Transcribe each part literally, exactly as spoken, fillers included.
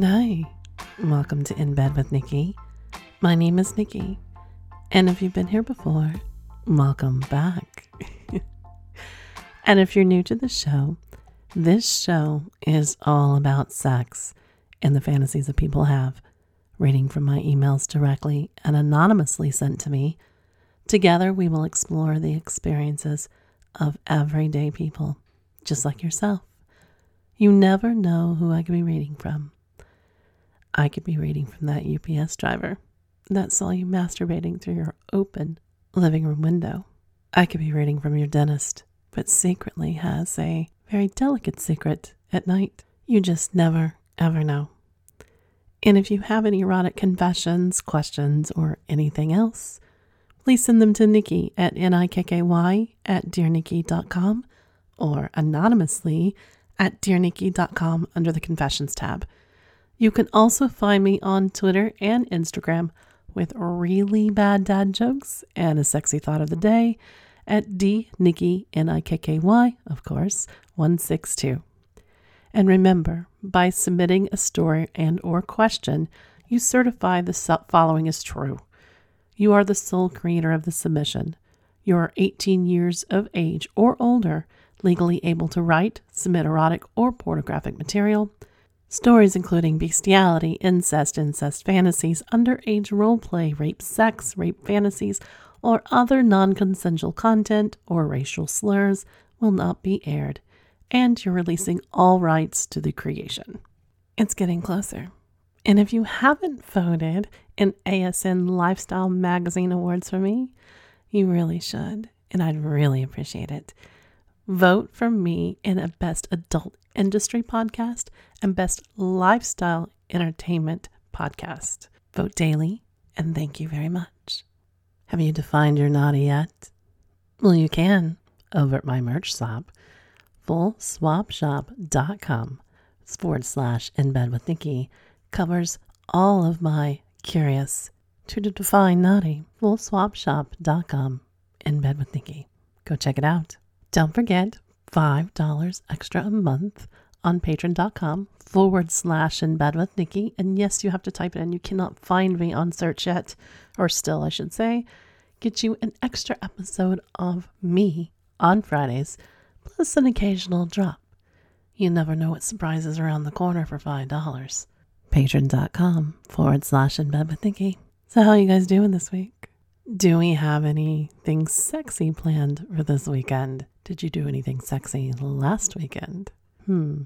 Hi, welcome to In Bed with Nikki. My name is Nikki, and if you've been here before, welcome back. And if you're new to the show, this show is all about sex and the fantasies that people have, reading from my emails directly and anonymously sent to me. Together, we will explore the experiences of everyday people, just like yourself. You never know who I could be reading from. I could be reading from that U P S driver that saw you masturbating through your open living room window. I could be reading from your dentist, but secretly has a very delicate secret at night. You just never, ever know. And if you have any erotic confessions, questions, or anything else, please send them to Nikki at N I K K Y at Dear Nikki dot com or anonymously at Dear Nikki dot com under the Confessions tab. You can also find me on Twitter and Instagram with really bad dad jokes and a sexy thought of the day at DNikki, N I K K Y, of course, one six two. And remember, by submitting a story and or question, you certify the following is true. You are the sole creator of the submission. You are eighteen years of age or older, legally able to write, submit erotic or pornographic material. Stories including bestiality, incest, incest fantasies, underage roleplay, rape sex, rape fantasies, or other non-consensual content or racial slurs will not be aired. And you're releasing all rights to the creation. It's getting closer. And if you haven't voted in A S N Lifestyle Magazine Awards for me, you really should, and I'd really appreciate it. Vote for me in a Best Adult Industry Podcast and Best Lifestyle Entertainment Podcast. Vote daily, and thank you very much. Have you defined your naughty yet? Well, you can over at my merch shop, Full Swap Shop dot com forward slash In Bed with Nikki. Covers all of my curious to define naughty. Full Swap Shop dot com In Bed with Nikki. Go check it out. Don't forget five dollars extra a month on Patreon dot com forward slash In Bed with Nikki. And yes, you have to type it in. You cannot find me on search yet, or still, I should say. Get you an extra episode of me on Fridays, plus an occasional drop. You never know what surprises around the corner for five dollars. Patreon dot com forward slash In Bed with Nikki. So how are you guys doing this week? Do we have anything sexy planned for this weekend? Did you do anything sexy last weekend? Hmm.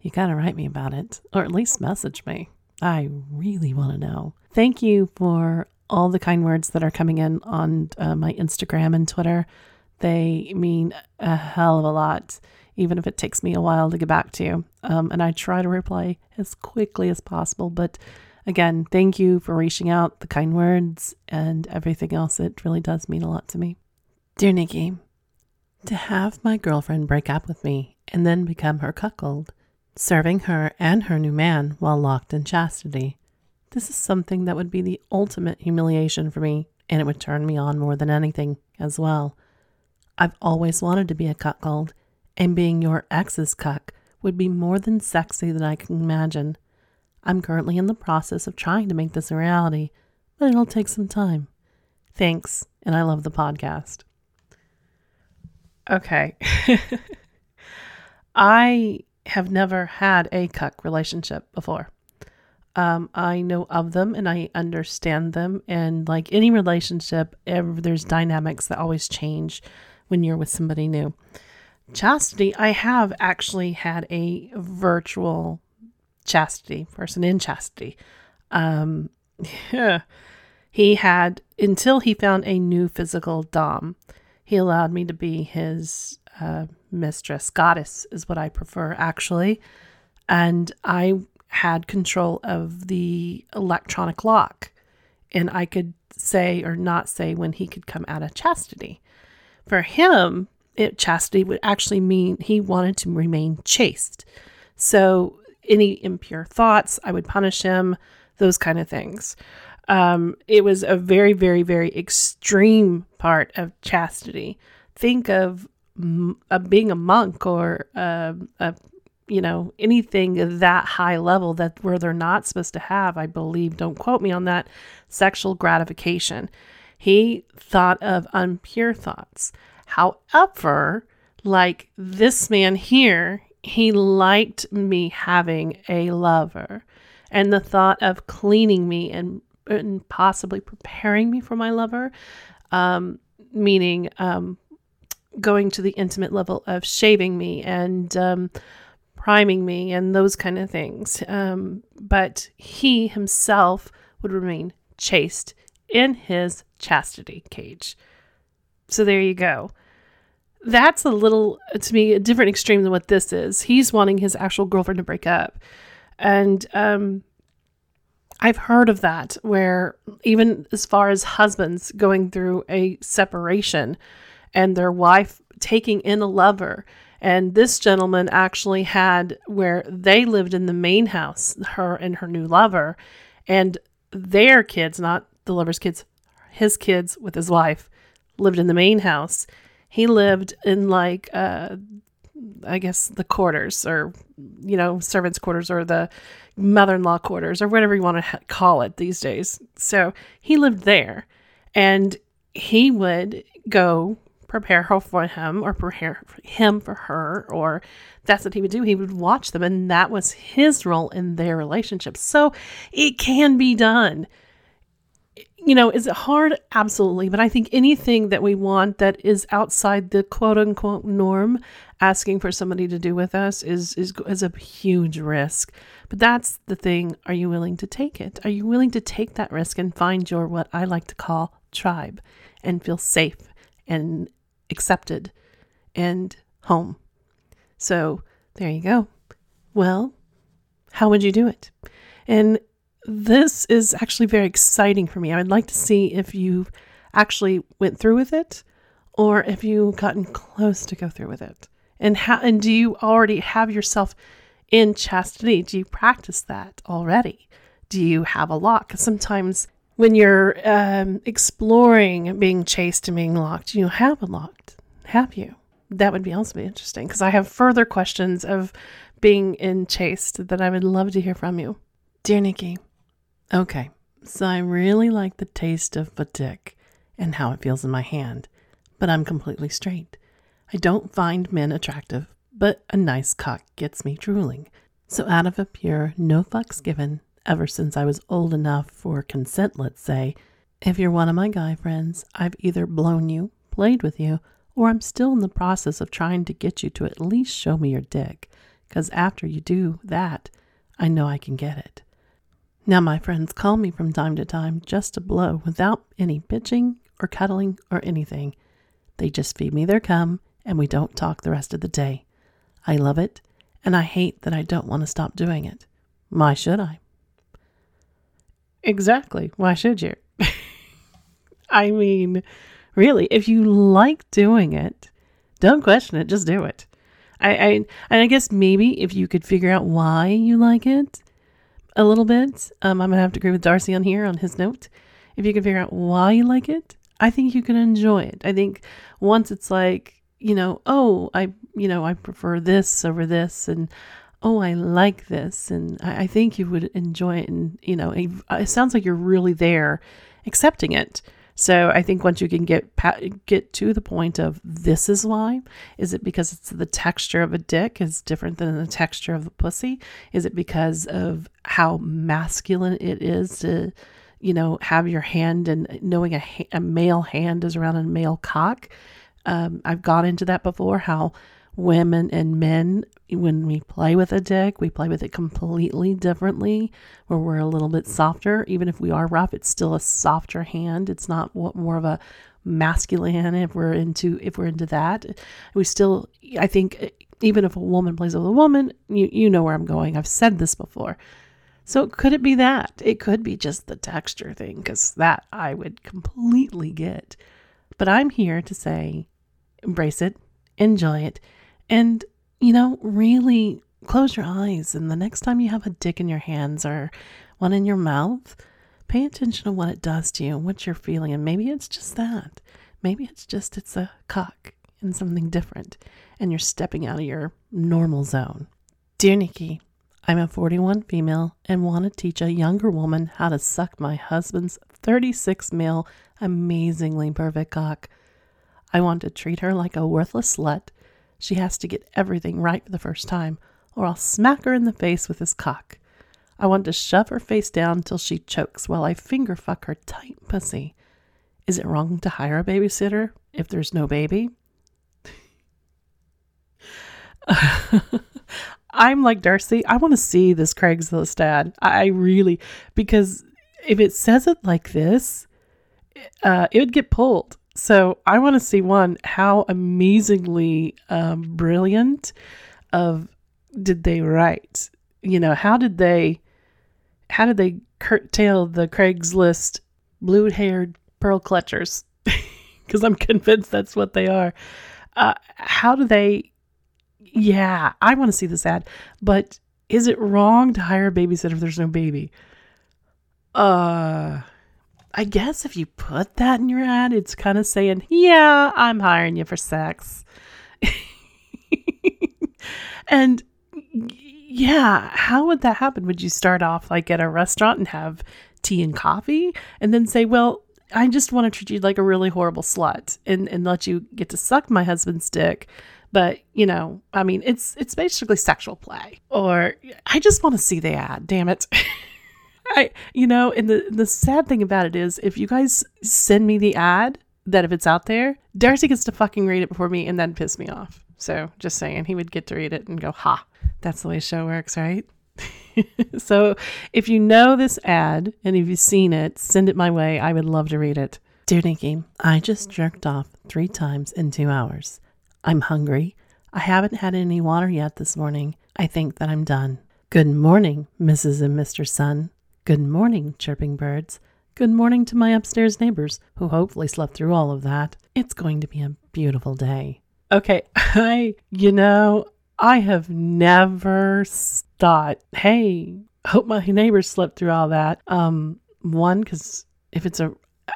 You gotta write me about it, or at least message me. I really want to know. Thank you for all the kind words that are coming in on uh, my Instagram and Twitter. They mean a hell of a lot, even if it takes me a while to get back to you. Um, and I try to reply as quickly as possible. But again, thank you for reaching out, the kind words, and everything else. It really does mean a lot to me. Dear Nikki, to have my girlfriend break up with me and then become her cuckold, serving her and her new man while locked in chastity. This is something that would be the ultimate humiliation for me, and it would turn me on more than anything as well. I've always wanted to be a cuckold, and being your ex's cuck would be more than sexy than I can imagine. I'm currently in the process of trying to make this a reality, but it'll take some time. Thanks, and I love the podcast. Okay. I have never had a cuck relationship before. Um, I know of them, and I understand them, and like any relationship, there's dynamics that always change when you're with somebody new. Chastity, I have actually had a virtual chastity person in chastity. Um, yeah. He had, until he found a new physical dom, he allowed me to be his uh, mistress. Goddess is what I prefer, actually. And I had control of the electronic lock. And I could say or not say when he could come out of chastity. For him, It, chastity would actually mean he wanted to remain chaste. So any impure thoughts, I would punish him, those kind of things. Um, it was a very, very, very extreme part of chastity. Think of m- uh, being a monk or uh, a you know, anything that high level that where they're not supposed to have, I believe, don't quote me on that, sexual gratification. He thought of impure thoughts. However, like this man here, he liked me having a lover, and the thought of cleaning me and, and possibly preparing me for my lover, um, meaning um, going to the intimate level of shaving me and um, priming me and those kind of things. Um, but he himself would remain chaste in his chastity cage. So there you go. That's a little, to me, a different extreme than what this is. He's wanting his actual girlfriend to break up. And um, I've heard of that, where even as far as husbands going through a separation and their wife taking in a lover. And this gentleman actually had, where they lived in the main house, her and her new lover, and their kids, not the lover's kids, his kids with his wife, lived in the main house. He lived in like, uh, I guess the quarters, or, you know, servants' quarters, or the mother-in-law quarters, or whatever you want to ha- call it these days. So he lived there, and he would go prepare her for him, or prepare him for her, or that's what he would do. He would watch them, and that was his role in their relationship. So it can be done. You know, is it hard? Absolutely. But I think anything that we want that is outside the quote unquote norm, asking for somebody to do with us is, is, is a huge risk. But that's the thing. Are you willing to take it? Are you willing to take that risk and find your, what I like to call, tribe, and feel safe and accepted and home? So there you go. Well, how would you do it? And this is actually very exciting for me. I would like to see if you actually went through with it, or if you've gotten close to go through with it. And how, and do you already have yourself in chastity? Do you practice that already? Do you have a lock? Sometimes when you're um, exploring being chaste and being locked, you have a locked, have you? That would be also be interesting, because I have further questions of being in chaste that I would love to hear from you. Dear Nikki, okay, so I really like the taste of Batik and how it feels in my hand, but I'm completely straight. I don't find men attractive, but a nice cock gets me drooling. So out of a pure no fucks given, ever since I was old enough for consent, let's say, if you're one of my guy friends, I've either blown you, played with you, or I'm still in the process of trying to get you to at least show me your dick, because after you do that, I know I can get it. Now my friends call me from time to time just to blow without any bitching or cuddling or anything. They just feed me their cum and we don't talk the rest of the day. I love it, and I hate that I don't want to stop doing it. Why should I? Exactly. Why should you? I mean, really, if you like doing it, don't question it. Just do it. I, I and I guess maybe if you could figure out why you like it, a little bit. Um, I'm going to have to agree with Darcy on here on his note. If you can figure out why you like it, I think you can enjoy it. I think once it's like, you know, oh, I, you know, I prefer this over this, and oh, I like this. And I, I think you would enjoy it. And, you know, it, it sounds like you're really there accepting it. So I think once you can get get to the point of this is why, is it because it's the texture of a dick is different than the texture of a pussy? Is it because of how masculine it is to, you know, have your hand and knowing a, ha- a male hand is around a male cock? Um, I've gone into that before, how women and men, when we play with a dick, we play with it completely differently, where we're a little bit softer. Even if we are rough, it's still a softer hand. It's not more of a masculine hand if we're into if we're into that. We still, I think, even if a woman plays with a woman, you you know where I'm going. I've said this before. So could it be that? It could be just the texture thing, because that I would completely get. But I'm here to say, embrace it, enjoy it, and, you know, really close your eyes. And the next time you have a dick in your hands or one in your mouth, pay attention to what it does to you and what you're feeling. And maybe it's just that. Maybe it's just it's a cock and something different, and you're stepping out of your normal zone. Dear Nikki, I'm a forty-one female and want to teach a younger woman how to suck my husband's thirty-six male amazingly perfect cock. I want to treat her like a worthless slut. She has to get everything right for the first time, or I'll smack her in the face with his cock. I want to shove her face down till she chokes while I finger fuck her tight pussy. Is it wrong to hire a babysitter if there's no baby? I'm like Darcy. I want to see this Craigslist ad. I really, because if it says it like this, uh, it would get pulled. So I want to see one, how amazingly um, brilliant of did they write? You know, how did they, how did they curtail the Craigslist blue-haired pearl clutchers? Because I'm convinced that's what they are. Uh, how do they? Yeah, I want to see this ad, but is it wrong to hire a babysitter if there's no baby? Uh, I guess if you put that in your ad, it's kind of saying, yeah, I'm hiring you for sex. And yeah, how would that happen? Would you start off like at a restaurant and have tea and coffee and then say, well, I just want to treat you like a really horrible slut and, and let you get to suck my husband's dick. But, you know, I mean, it's it's basically sexual play. Or I just want to see the ad. Damn it. I, you know, and the, the sad thing about it is if you guys send me the ad, that if it's out there, Darcy gets to fucking read it before me and then piss me off. So just saying, he would get to read it and go, ha, that's the way show works, right? So if you know this ad and if you've seen it, send it my way. I would love to read it. Dear Nikki, I just jerked off three times in two hours. I'm hungry. I haven't had any water yet this morning. I think that I'm done. Good morning, Missus and Mister Sun. Good morning, chirping birds. Good morning to my upstairs neighbors, who hopefully slept through all of that. It's going to be a beautiful day. Okay, I, you know, I have never thought, hey, hope my neighbors slept through all that. Um, one, because if it's a,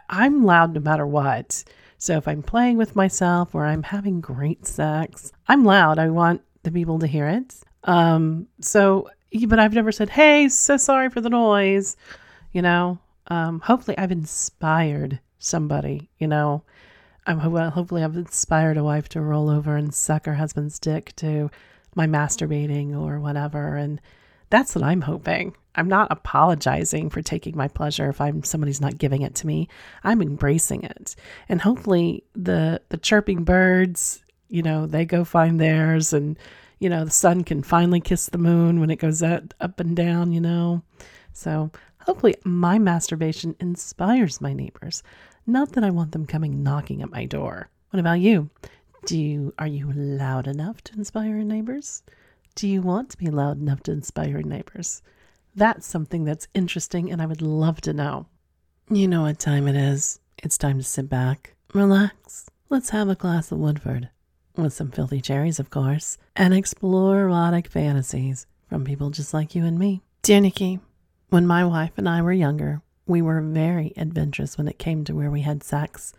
I'm loud no matter what. So if I'm playing with myself or I'm having great sex, I'm loud. I want the people to hear it. Um, so, but I've never said, hey, so sorry for the noise. You know, um, hopefully I've inspired somebody, you know, I'm hopefully I've inspired a wife to roll over and suck her husband's dick to my masturbating or whatever. And that's what I'm hoping. I'm not apologizing for taking my pleasure if I'm somebody's not giving it to me. I'm embracing it. And hopefully the the chirping birds, you know, they go find theirs and, you know, the sun can finally kiss the moon when it goes up, up and down, you know. So hopefully my masturbation inspires my neighbors. Not that I want them coming knocking at my door. What about you? Do you, are you loud enough to inspire your neighbors? Do you want to be loud enough to inspire your neighbors? That's something that's interesting and I would love to know. You know what time it is. It's time to sit back, relax. Let's have a glass of Woodford, with some filthy cherries, of course, and explore erotic fantasies from people just like you and me. Dear Nikki, when my wife and I were younger, we were very adventurous when it came to where we had sex.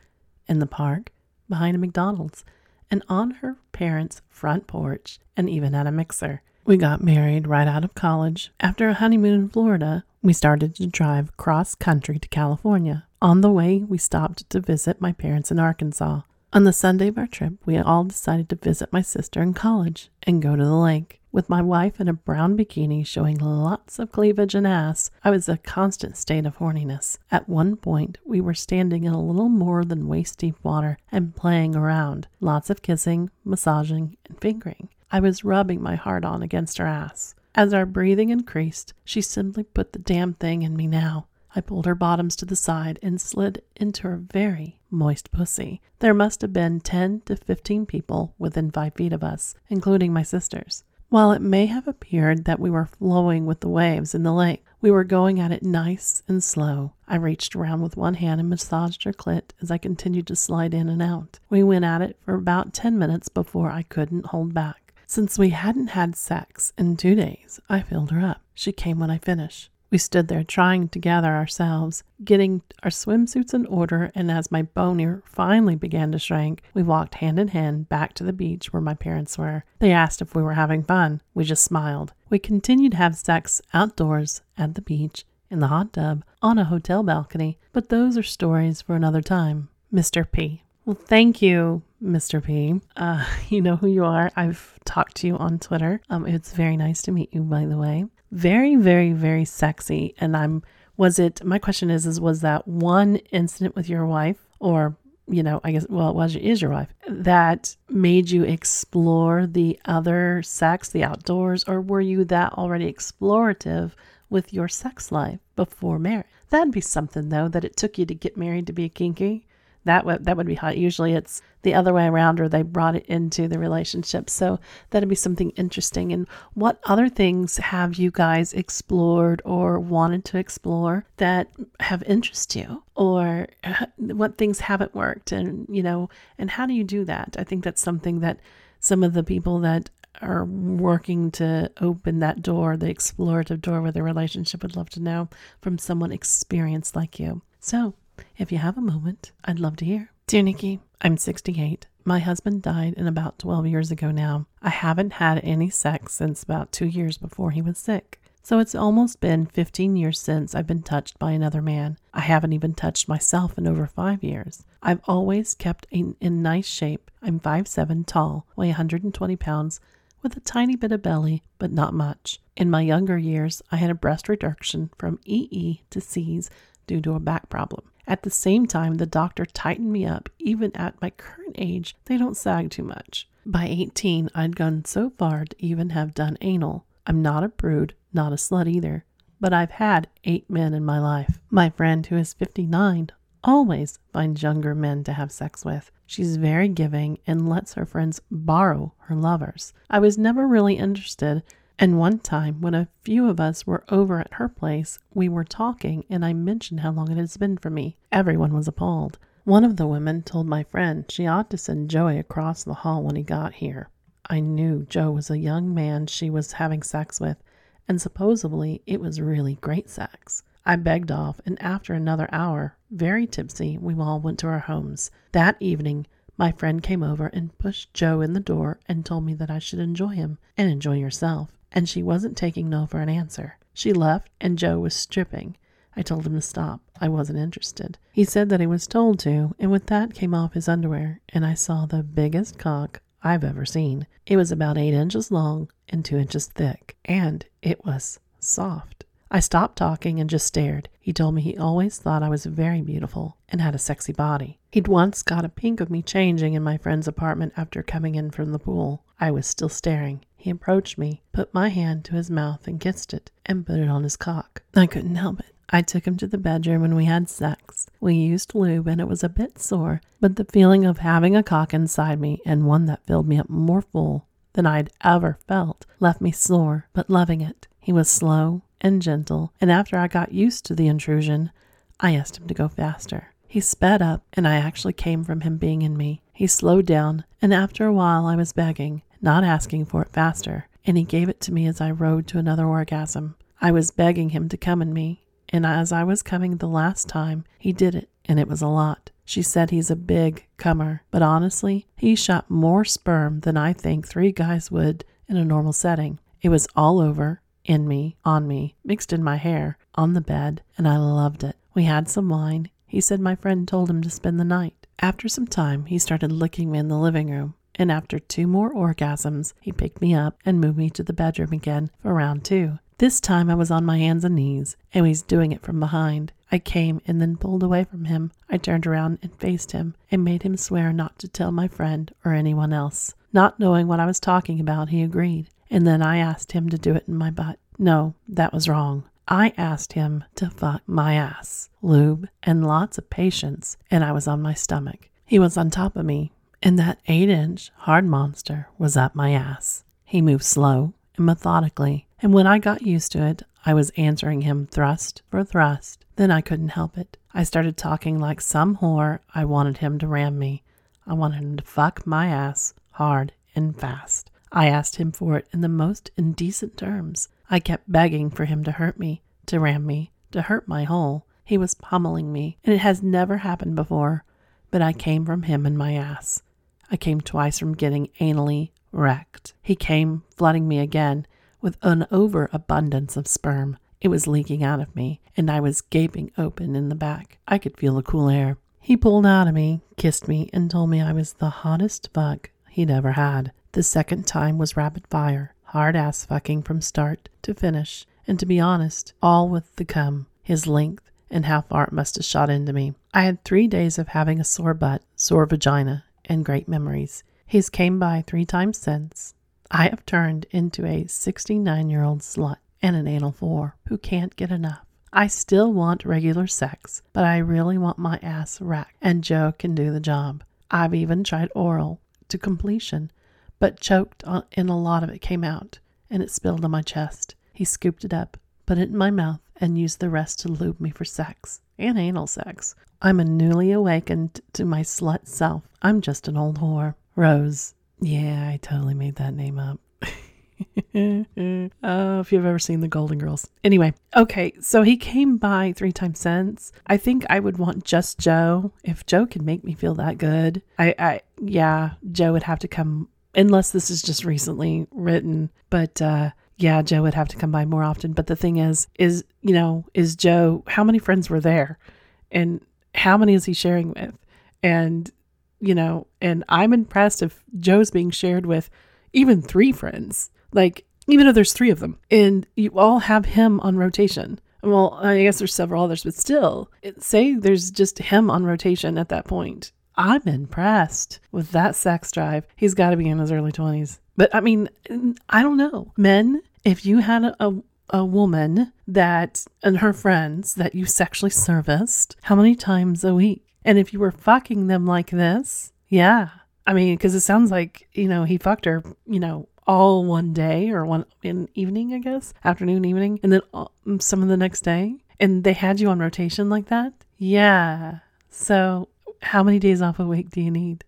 In the park, behind a McDonald's, and on her parents' front porch, and even at a mixer. We got married right out of college. After a honeymoon in Florida, we started to drive cross-country to California. On the way, we stopped to visit my parents in Arkansas. On the Sunday of our trip, we all decided to visit my sister in college and go to the lake. With my wife in a brown bikini showing lots of cleavage and ass, I was in a constant state of horniness. At one point, we were standing in a little more than waist-deep water and playing around. Lots of kissing, massaging, and fingering. I was rubbing my hard on against her ass. As our breathing increased, she simply put the damn thing in me now. I pulled her bottoms to the side and slid into her very moist pussy. There must have been ten to fifteen people within five feet of us, including my sisters. While it may have appeared that we were flowing with the waves in the lake, we were going at it nice and slow. I reached around with one hand and massaged her clit as I continued to slide in and out. We went at it for about ten minutes before I couldn't hold back. Since we hadn't had sex in two days, I filled her up. She came when I finished. We stood there trying to gather ourselves, getting our swimsuits in order, and as my bonier finally began to shrink, we walked hand in hand back to the beach where my parents were. They asked if we were having fun. We just smiled. We continued to have sex outdoors, at the beach, in the hot tub, on a hotel balcony, but those are stories for another time. Mister P. Well, thank you, Mister P. Uh, you know who you are. I've talked to you on Twitter. Um, it's very nice to meet you, by the way. Very, very, very sexy. And I'm, was it, my question is, is was that one incident with your wife, or, you know, I guess, well, it was, is your wife, that made you explore the other sex, the outdoors, or were you that already explorative with your sex life before marriage? That'd be something, though, that it took you to get married to be kinky. That would, that would be hot. Usually it's the other way around, or they brought it into the relationship. So that'd be something interesting. And what other things have you guys explored or wanted to explore that have interest you, or what things haven't worked? And, you know, and how do you do that? I think that's something that some of the people that are working to open that door, the explorative door with a relationship, would love to know from someone experienced like you. So if you have a moment, I'd love to hear. Dear Nikki, I'm sixty-eight. My husband died in about twelve years ago now. I haven't had any sex since about two years before he was sick. So it's almost been fifteen years since I've been touched by another man. I haven't even touched myself in over five years. I've always kept in, in nice shape. I'm five seven tall, weigh one hundred twenty pounds, with a tiny bit of belly, but not much. In my younger years, I had a breast reduction from E E to C's due to a back problem. At the same time, the doctor tightened me up. Even at my current age, they don't sag too much. By eighteen, I'd gone so far to even have done anal. I'm not a prude, not a slut either, but I've had eight men in my life. My friend, who is fifty-nine, always finds younger men to have sex with. She's very giving and lets her friends borrow her lovers. I was never really interested. And one time, when a few of us were over at her place, we were talking and I mentioned how long it has been for me. Everyone was appalled. One of the women told my friend she ought to send Joey across the hall when he got here. I knew Joe was a young man she was having sex with, and supposedly it was really great sex. I begged off, and after another hour, very tipsy, we all went to our homes. That evening, my friend came over and pushed Joe in the door and told me that I should enjoy him and enjoy yourself. And she wasn't taking no for an answer. She left, and Joe was stripping. I told him to stop. I wasn't interested. He said that he was told to, and with that came off his underwear, and I saw the biggest cock I've ever seen. It was about eight inches long and two inches thick, and it was soft. I stopped talking and just stared. He told me he always thought I was very beautiful and had a sexy body. He'd once got a pink of me changing in my friend's apartment after coming in from the pool. I was still staring. He approached me, put my hand to his mouth and kissed it, and put it on his cock. I couldn't help it. I took him to the bedroom and we had sex. We used lube and it was a bit sore, but the feeling of having a cock inside me, and one that filled me up more full than I'd ever felt, left me sore, but loving it. He was slow and gentle, and after I got used to the intrusion, I asked him to go faster. He sped up, and I actually came from him being in me. He slowed down, and after a while I was begging, not asking for it faster, and he gave it to me as I rode to another orgasm. I was begging him to come in me, and as I was coming the last time, he did it, and it was a lot. She said he's a big comer, but honestly, he shot more sperm than I think three guys would in a normal setting. It was all over, in me, on me, mixed in my hair, on the bed, and I loved it. We had some wine. He said my friend told him to spend the night. After some time, he started licking me in the living room. And after two more orgasms, he picked me up and moved me to the bedroom again for round two. This time I was on my hands and knees, and he was doing it from behind. I came and then pulled away from him. I turned around and faced him and made him swear not to tell my friend or anyone else. Not knowing what I was talking about, he agreed. And then I asked him to do it in my butt. No, that was wrong. I asked him to fuck my ass, lube, and lots of patience, and I was on my stomach. He was on top of me, and that eight-inch hard monster was up my ass. He moved slow and methodically, and when I got used to it, I was answering him thrust for thrust. Then I couldn't help it. I started talking like some whore. I wanted him to ram me. I wanted him to fuck my ass hard and fast. I asked him for it in the most indecent terms. I kept begging for him to hurt me, to ram me, to hurt my hole. He was pommeling me, and it has never happened before, but I came from him in my ass. I came twice from getting anally wrecked. He came flooding me again with an overabundance of sperm. It was leaking out of me, and I was gaping open in the back. I could feel the cool air. He pulled out of me, kissed me, and told me I was the hottest fuck he'd ever had. The second time was rapid fire, hard-ass fucking from start to finish, and to be honest, all with the cum, his length, and how far it must have shot into me. I had three days of having a sore butt, sore vagina, and great memories. He's came by three times since. I have turned into a sixty-nine-year-old slut and an anal whore who can't get enough. I still want regular sex, but I really want my ass racked, and Joe can do the job. I've even tried oral to completion, but choked on, and a lot of it came out, and it spilled on my chest. He scooped it up, put it in my mouth, and used the rest to lube me for sex, and anal sex. I'm a newly awakened to my slut self. I'm just an old whore. Rose. Yeah, I totally made that name up. Oh, if you've ever seen the Golden Girls. Anyway, okay, so he came by three times since. I think I would want just Joe. If Joe could make me feel that good, I, I, yeah, Joe would have to come, unless this is just recently written, but, uh, yeah, Joe would have to come by more often. But the thing is, is, you know, is Joe, how many friends were there and how many is he sharing with? And, you know, and I'm impressed if Joe's being shared with even three friends. Like, even though there's three of them, and you all have him on rotation. Well, I guess there's several others, but still, it, say there's just him on rotation at that point. I'm impressed with that sex drive. He's got to be in his early twenties. But I mean, I don't know. Men, if you had a, a, a woman that, and her friends that you sexually serviced, how many times a week? And if you were fucking them like this, yeah. I mean, because it sounds like, you know, he fucked her, you know, all one day or one in evening, I guess, afternoon, evening, and then all, some of the next day. And they had you on rotation like that. Yeah. So how many days off a week do you need?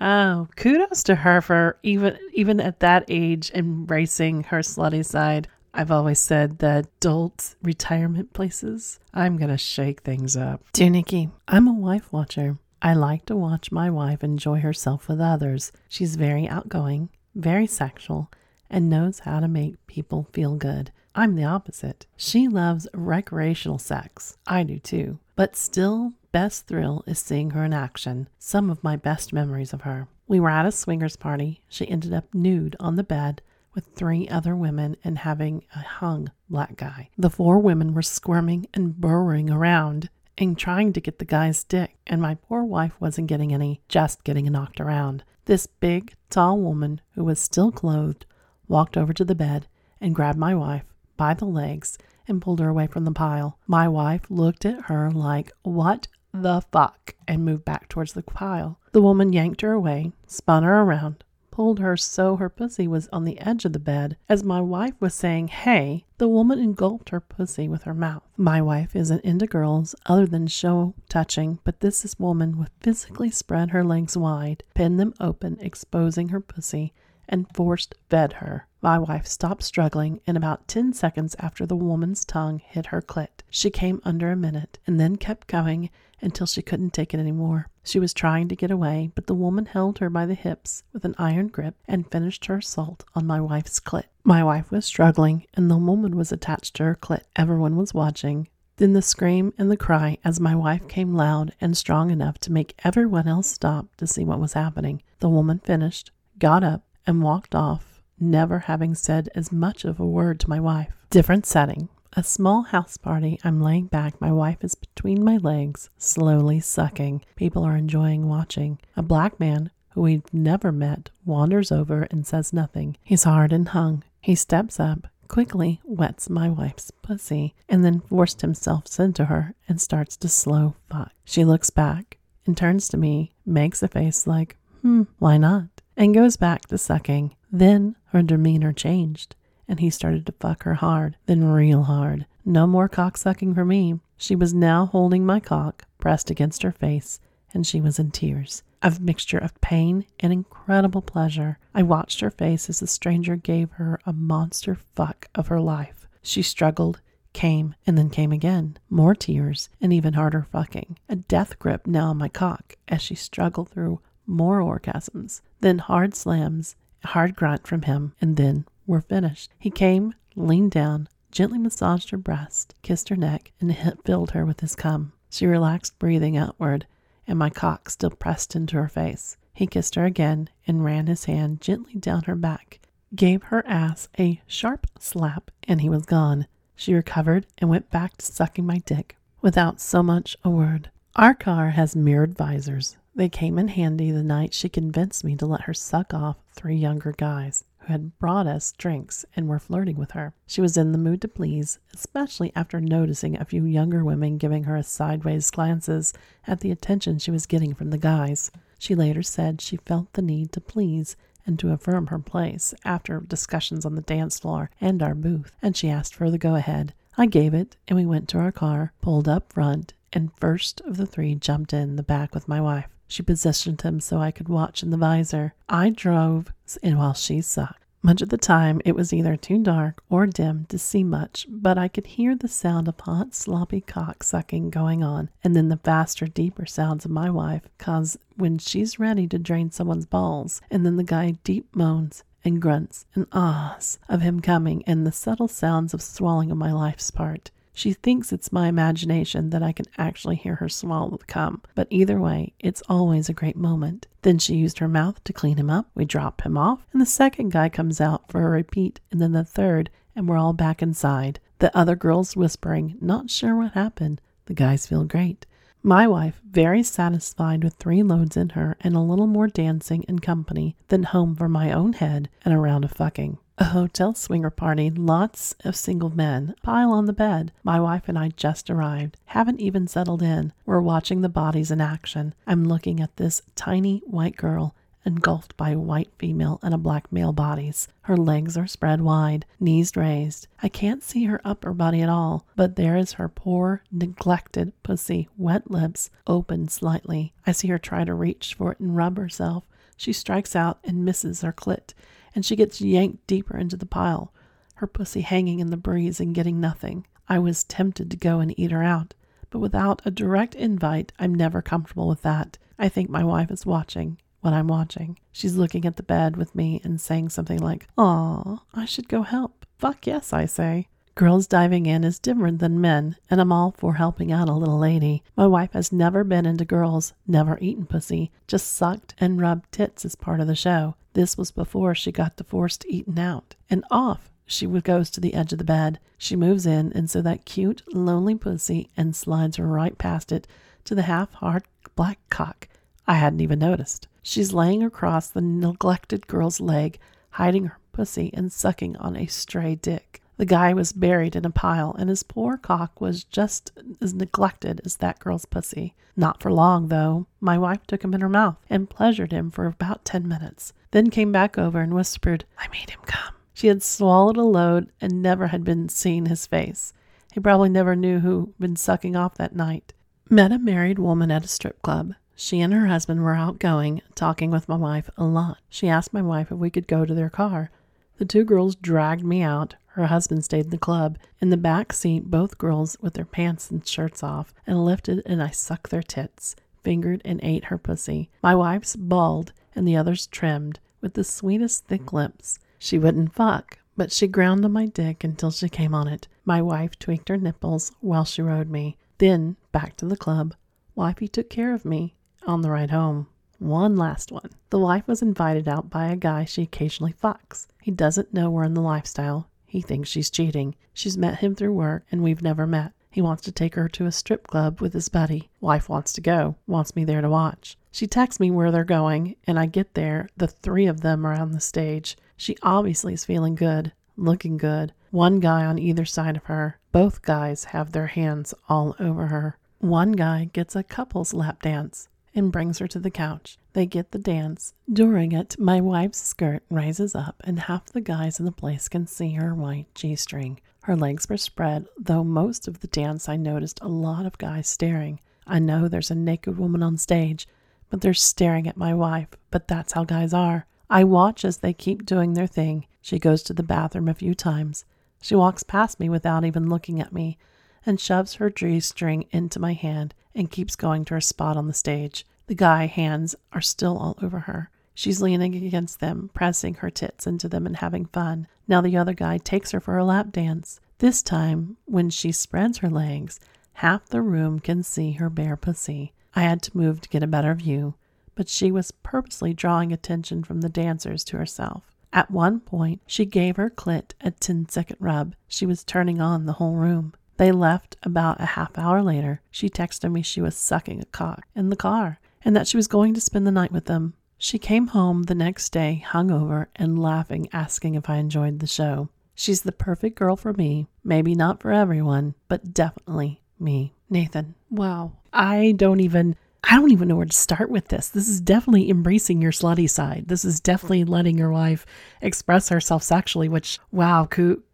Oh, kudos to her for even, even at that age, embracing her slutty side. I've always said that adult retirement places, I'm going to shake things up. Dear Nikki, I'm a wife watcher. I like to watch my wife enjoy herself with others. She's very outgoing, very sexual, and knows how to make people feel good. I'm the opposite. She loves recreational sex. I do too. But still, best thrill is seeing her in action. Some of my best memories of her. We were at a swingers party. She ended up nude on the bed with three other women and having a hung black guy. The four women were squirming and burrowing around and trying to get the guy's dick, and my poor wife wasn't getting any, just getting knocked around. This big, tall woman, who was still clothed, walked over to the bed and grabbed my wife by the legs and pulled her away from the pile. My wife looked at her like, what the fuck, and moved back towards the pile. The woman yanked her away, spun her around, pulled her so her pussy was on the edge of the bed. As my wife was saying, hey, the woman engulfed her pussy with her mouth. My wife isn't into girls other than show touching, but this is woman would physically spread her legs wide, pinned them open, exposing her pussy, and forced fed her. My wife stopped struggling in about ten seconds after the woman's tongue hit her clit. She came under a minute and then kept going until she couldn't take it anymore. She was trying to get away, but the woman held her by the hips with an iron grip and finished her assault on my wife's clit. My wife was struggling and the woman was attached to her clit. Everyone was watching. Then the scream and the cry as my wife came loud and strong enough to make everyone else stop to see what was happening. The woman finished, got up, and walked off, never having said as much of a word to my wife. Different setting. A small house party. I'm laying back. My wife is between my legs, slowly sucking. People are enjoying watching. A black man, who we've never met, wanders over and says nothing. He's hard and hung. He steps up, quickly wets my wife's pussy, and then forced himself into her and starts to slow fuck. She looks back and turns to me, makes a face like, hmm, why not? And goes back to sucking. Then her demeanor changed, and he started to fuck her hard, then real hard. No more cock sucking for me. She was now holding my cock pressed against her face, and she was in tears. A mixture of pain and incredible pleasure. I watched her face as the stranger gave her a monster fuck of her life. She struggled, came, and then came again. More tears, and even harder fucking. A death grip now on my cock as she struggled through more orgasms. Then hard slams, a hard grunt from him, and then we're finished. He came, leaned down, gently massaged her breast, kissed her neck, and filled her with his cum. She relaxed, breathing outward, and my cock still pressed into her face. He kissed her again and ran his hand gently down her back, gave her ass a sharp slap, and he was gone. She recovered and went back to sucking my dick without so much a word. Our car has mirrored visors. They came in handy the night she convinced me to let her suck off three younger guys who had brought us drinks and were flirting with her. She was in the mood to please, especially after noticing a few younger women giving her a sideways glances at the attention she was getting from the guys. She later said she felt the need to please and to affirm her place after discussions on the dance floor and our booth, and she asked for the go-ahead. I gave it, and we went to our car, pulled up front, and first of the three jumped in the back with my wife. She positioned him so I could watch in the visor. I drove, and while she sucked. Much of the time, it was either too dark or dim to see much, but I could hear the sound of hot, sloppy cock-sucking going on, and then the faster, deeper sounds of my wife, cause when she's ready to drain someone's balls, and then the guy deep moans and grunts and ahs of him coming, and the subtle sounds of swallowing of my life's part. She thinks it's my imagination that I can actually hear her swallow the cum, but either way, it's always a great moment. Then she used her mouth to clean him up. We drop him off, and the second guy comes out for a repeat, and then the third, and we're all back inside. The other girls whispering, not sure what happened. The guys feel great. My wife, very satisfied with three loads in her and a little more dancing and company than home for my own head and a round of fucking. A hotel swinger party, lots of single men, pile on the bed. My wife and I just arrived, haven't even settled in. We're watching the bodies in action. I'm looking at this tiny white girl engulfed by a white female and a black male bodies. Her legs are spread wide, knees raised. I can't see her upper body at all, but there is her poor, neglected pussy, wet lips, open slightly. I see her try to reach for it and rub herself. She strikes out and misses her clit, and she gets yanked deeper into the pile, her pussy hanging in the breeze and getting nothing. I was tempted to go and eat her out, but without a direct invite, I'm never comfortable with that. I think my wife is watching what I'm watching. She's looking at the bed with me and saying something like, "Aw, I should go help." Fuck yes, I say. Girls diving in is different than men, and I'm all for helping out a little lady. My wife has never been into girls, never eaten pussy, just sucked and rubbed tits as part of the show. This was before she got the forced eaten out. And off she goes to the edge of the bed. She moves in, and so that cute, lonely pussy, and slides her right past it to the half-hard black cock I hadn't even noticed. She's laying across the neglected girl's leg, hiding her pussy and sucking on a stray dick. The guy was buried in a pile, and his poor cock was just as neglected as that girl's pussy. Not for long, though. My wife took him in her mouth and pleasured him for about ten minutes, then came back over and whispered, "I made him come." She had swallowed a load and never had been seen his face. He probably never knew who'd been sucking off that night. Met a married woman at a strip club. She and her husband were out going, talking with my wife a lot. She asked my wife if we could go to their car. The two girls dragged me out. Her husband stayed in the club. In the back seat, both girls with their pants and shirts off, and lifted and I sucked their tits, fingered and ate her pussy. My wife's bald and the other's trimmed, with the sweetest thick lips. She wouldn't fuck, but she ground on my dick until she came on it. My wife tweaked her nipples while she rode me. Then, back to the club, wifey took care of me on the ride home. One last one. The wife was invited out by a guy she occasionally fucks. He doesn't know we're in the lifestyle. He thinks she's cheating. She's met him through work, and we've never met. He wants to take her to a strip club with his buddy. Wife wants to go, wants me there to watch. She texts me where they're going, and I get there. The three of them are on the stage. She obviously is feeling good, looking good. One guy on either side of her. Both guys have their hands all over her. One guy gets a couple's lap dance and brings her to the couch. They get the dance. During it, my wife's skirt rises up, and half the guys in the place can see her white G-string. Her legs were spread, though most of the dance I noticed a lot of guys staring. I know there's a naked woman on stage, but they're staring at my wife, but that's how guys are. I watch as they keep doing their thing. She goes to the bathroom a few times. She walks past me without even looking at me and shoves her drawstring into my hand and keeps going to her spot on the stage. The guy hands are still all over her. She's leaning against them, pressing her tits into them and having fun. Now the other guy takes her for a lap dance. This time, when she spreads her legs, half the room can see her bare pussy. I had to move to get a better view, but she was purposely drawing attention from the dancers to herself. At one point, she gave her clit a ten-second rub. She was turning on the whole room. They left about a half hour later. She texted me she was sucking a cock in the car and that she was going to spend the night with them. She came home the next day hungover and laughing, asking if I enjoyed the show. She's the perfect girl for me. Maybe not for everyone, but definitely me. Nathan. Wow. I don't even... I don't even know where to start with this. This is definitely embracing your slutty side. This is definitely letting your wife express herself sexually, which, wow,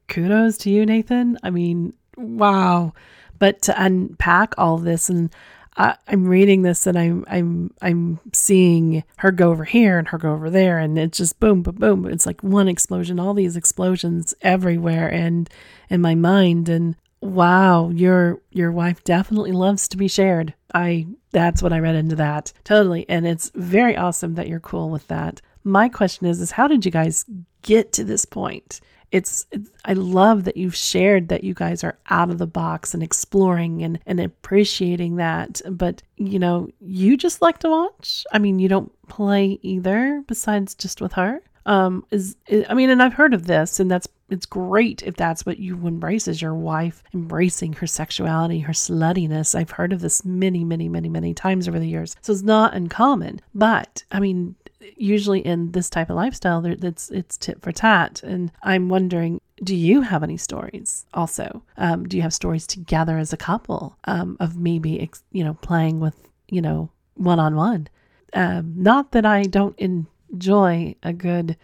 kudos to you, Nathan. I mean, wow. But to unpack all this, and I, I'm reading this and I'm I'm I'm seeing her go over here and her go over there, and it's just boom, boom, boom. It's like one explosion, all these explosions everywhere and in my mind. And wow, your your wife definitely loves to be shared. I that's what I read into that. Totally. And it's very awesome that you're cool with that. My question is, is how did you guys get to this point? It's, it's I love that you've shared that you guys are out of the box and exploring and, and appreciating that. But, you know, you just like to watch. I mean, you don't play either besides just with her. Um, is, I mean, and I've heard of this, and that's, it's great if that's what you embrace, is your wife embracing her sexuality, her sluttiness. I've heard of this many, many, many, many times over the years. So it's not uncommon, but I mean, usually in this type of lifestyle, that's it's tit for tat. And I'm wondering, do you have any stories also? Um, do you have stories together as a couple, um, of maybe, ex- you know, playing with, you know, one-on-one? Um, not that I don't in, Joy, a good,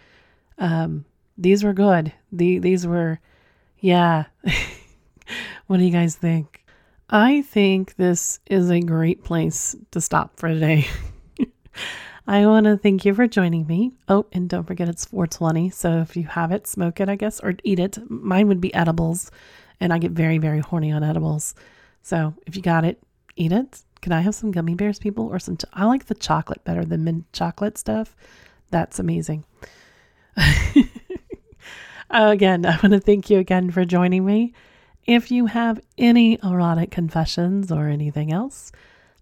um, these were good. The, these were, yeah. What do you guys think? I think this is a great place to stop for today. I want to thank you for joining me. Oh, and don't forget it's four twenty. So if you have it, smoke it, I guess, or eat it. Mine would be edibles, and I get very, very horny on edibles. So if you got it, eat it. Can I have some gummy bears, people, or some, ch- I like the chocolate better than mint chocolate stuff. That's amazing. Again, I want to thank you again for joining me. If you have any erotic confessions or anything else,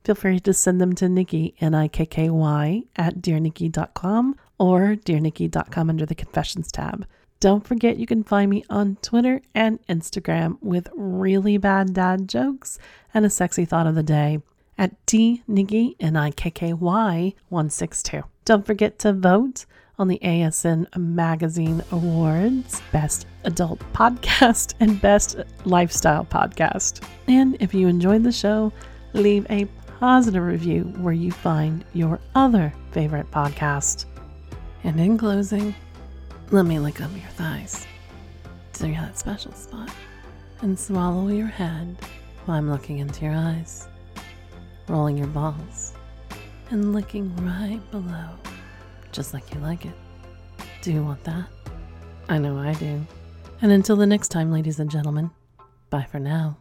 feel free to send them to Nikki, N I K K Y, at dear nikki dot com or dear nikki dot com under the Confessions tab. Don't forget you can find me on Twitter and Instagram with really bad dad jokes and a sexy thought of the day at DNikki, N I K K Y, one six two. Don't forget to vote on the A S N Magazine Awards, Best Adult Podcast, and Best Lifestyle Podcast. And if you enjoyed the show, leave a positive review where you find your other favorite podcast. And in closing, let me lick up your thighs to that special spot and swallow your head while I'm looking into your eyes, rolling your balls, and licking right below, just like you like it. Do you want that? I know I do. And until the next time, ladies and gentlemen, bye for now.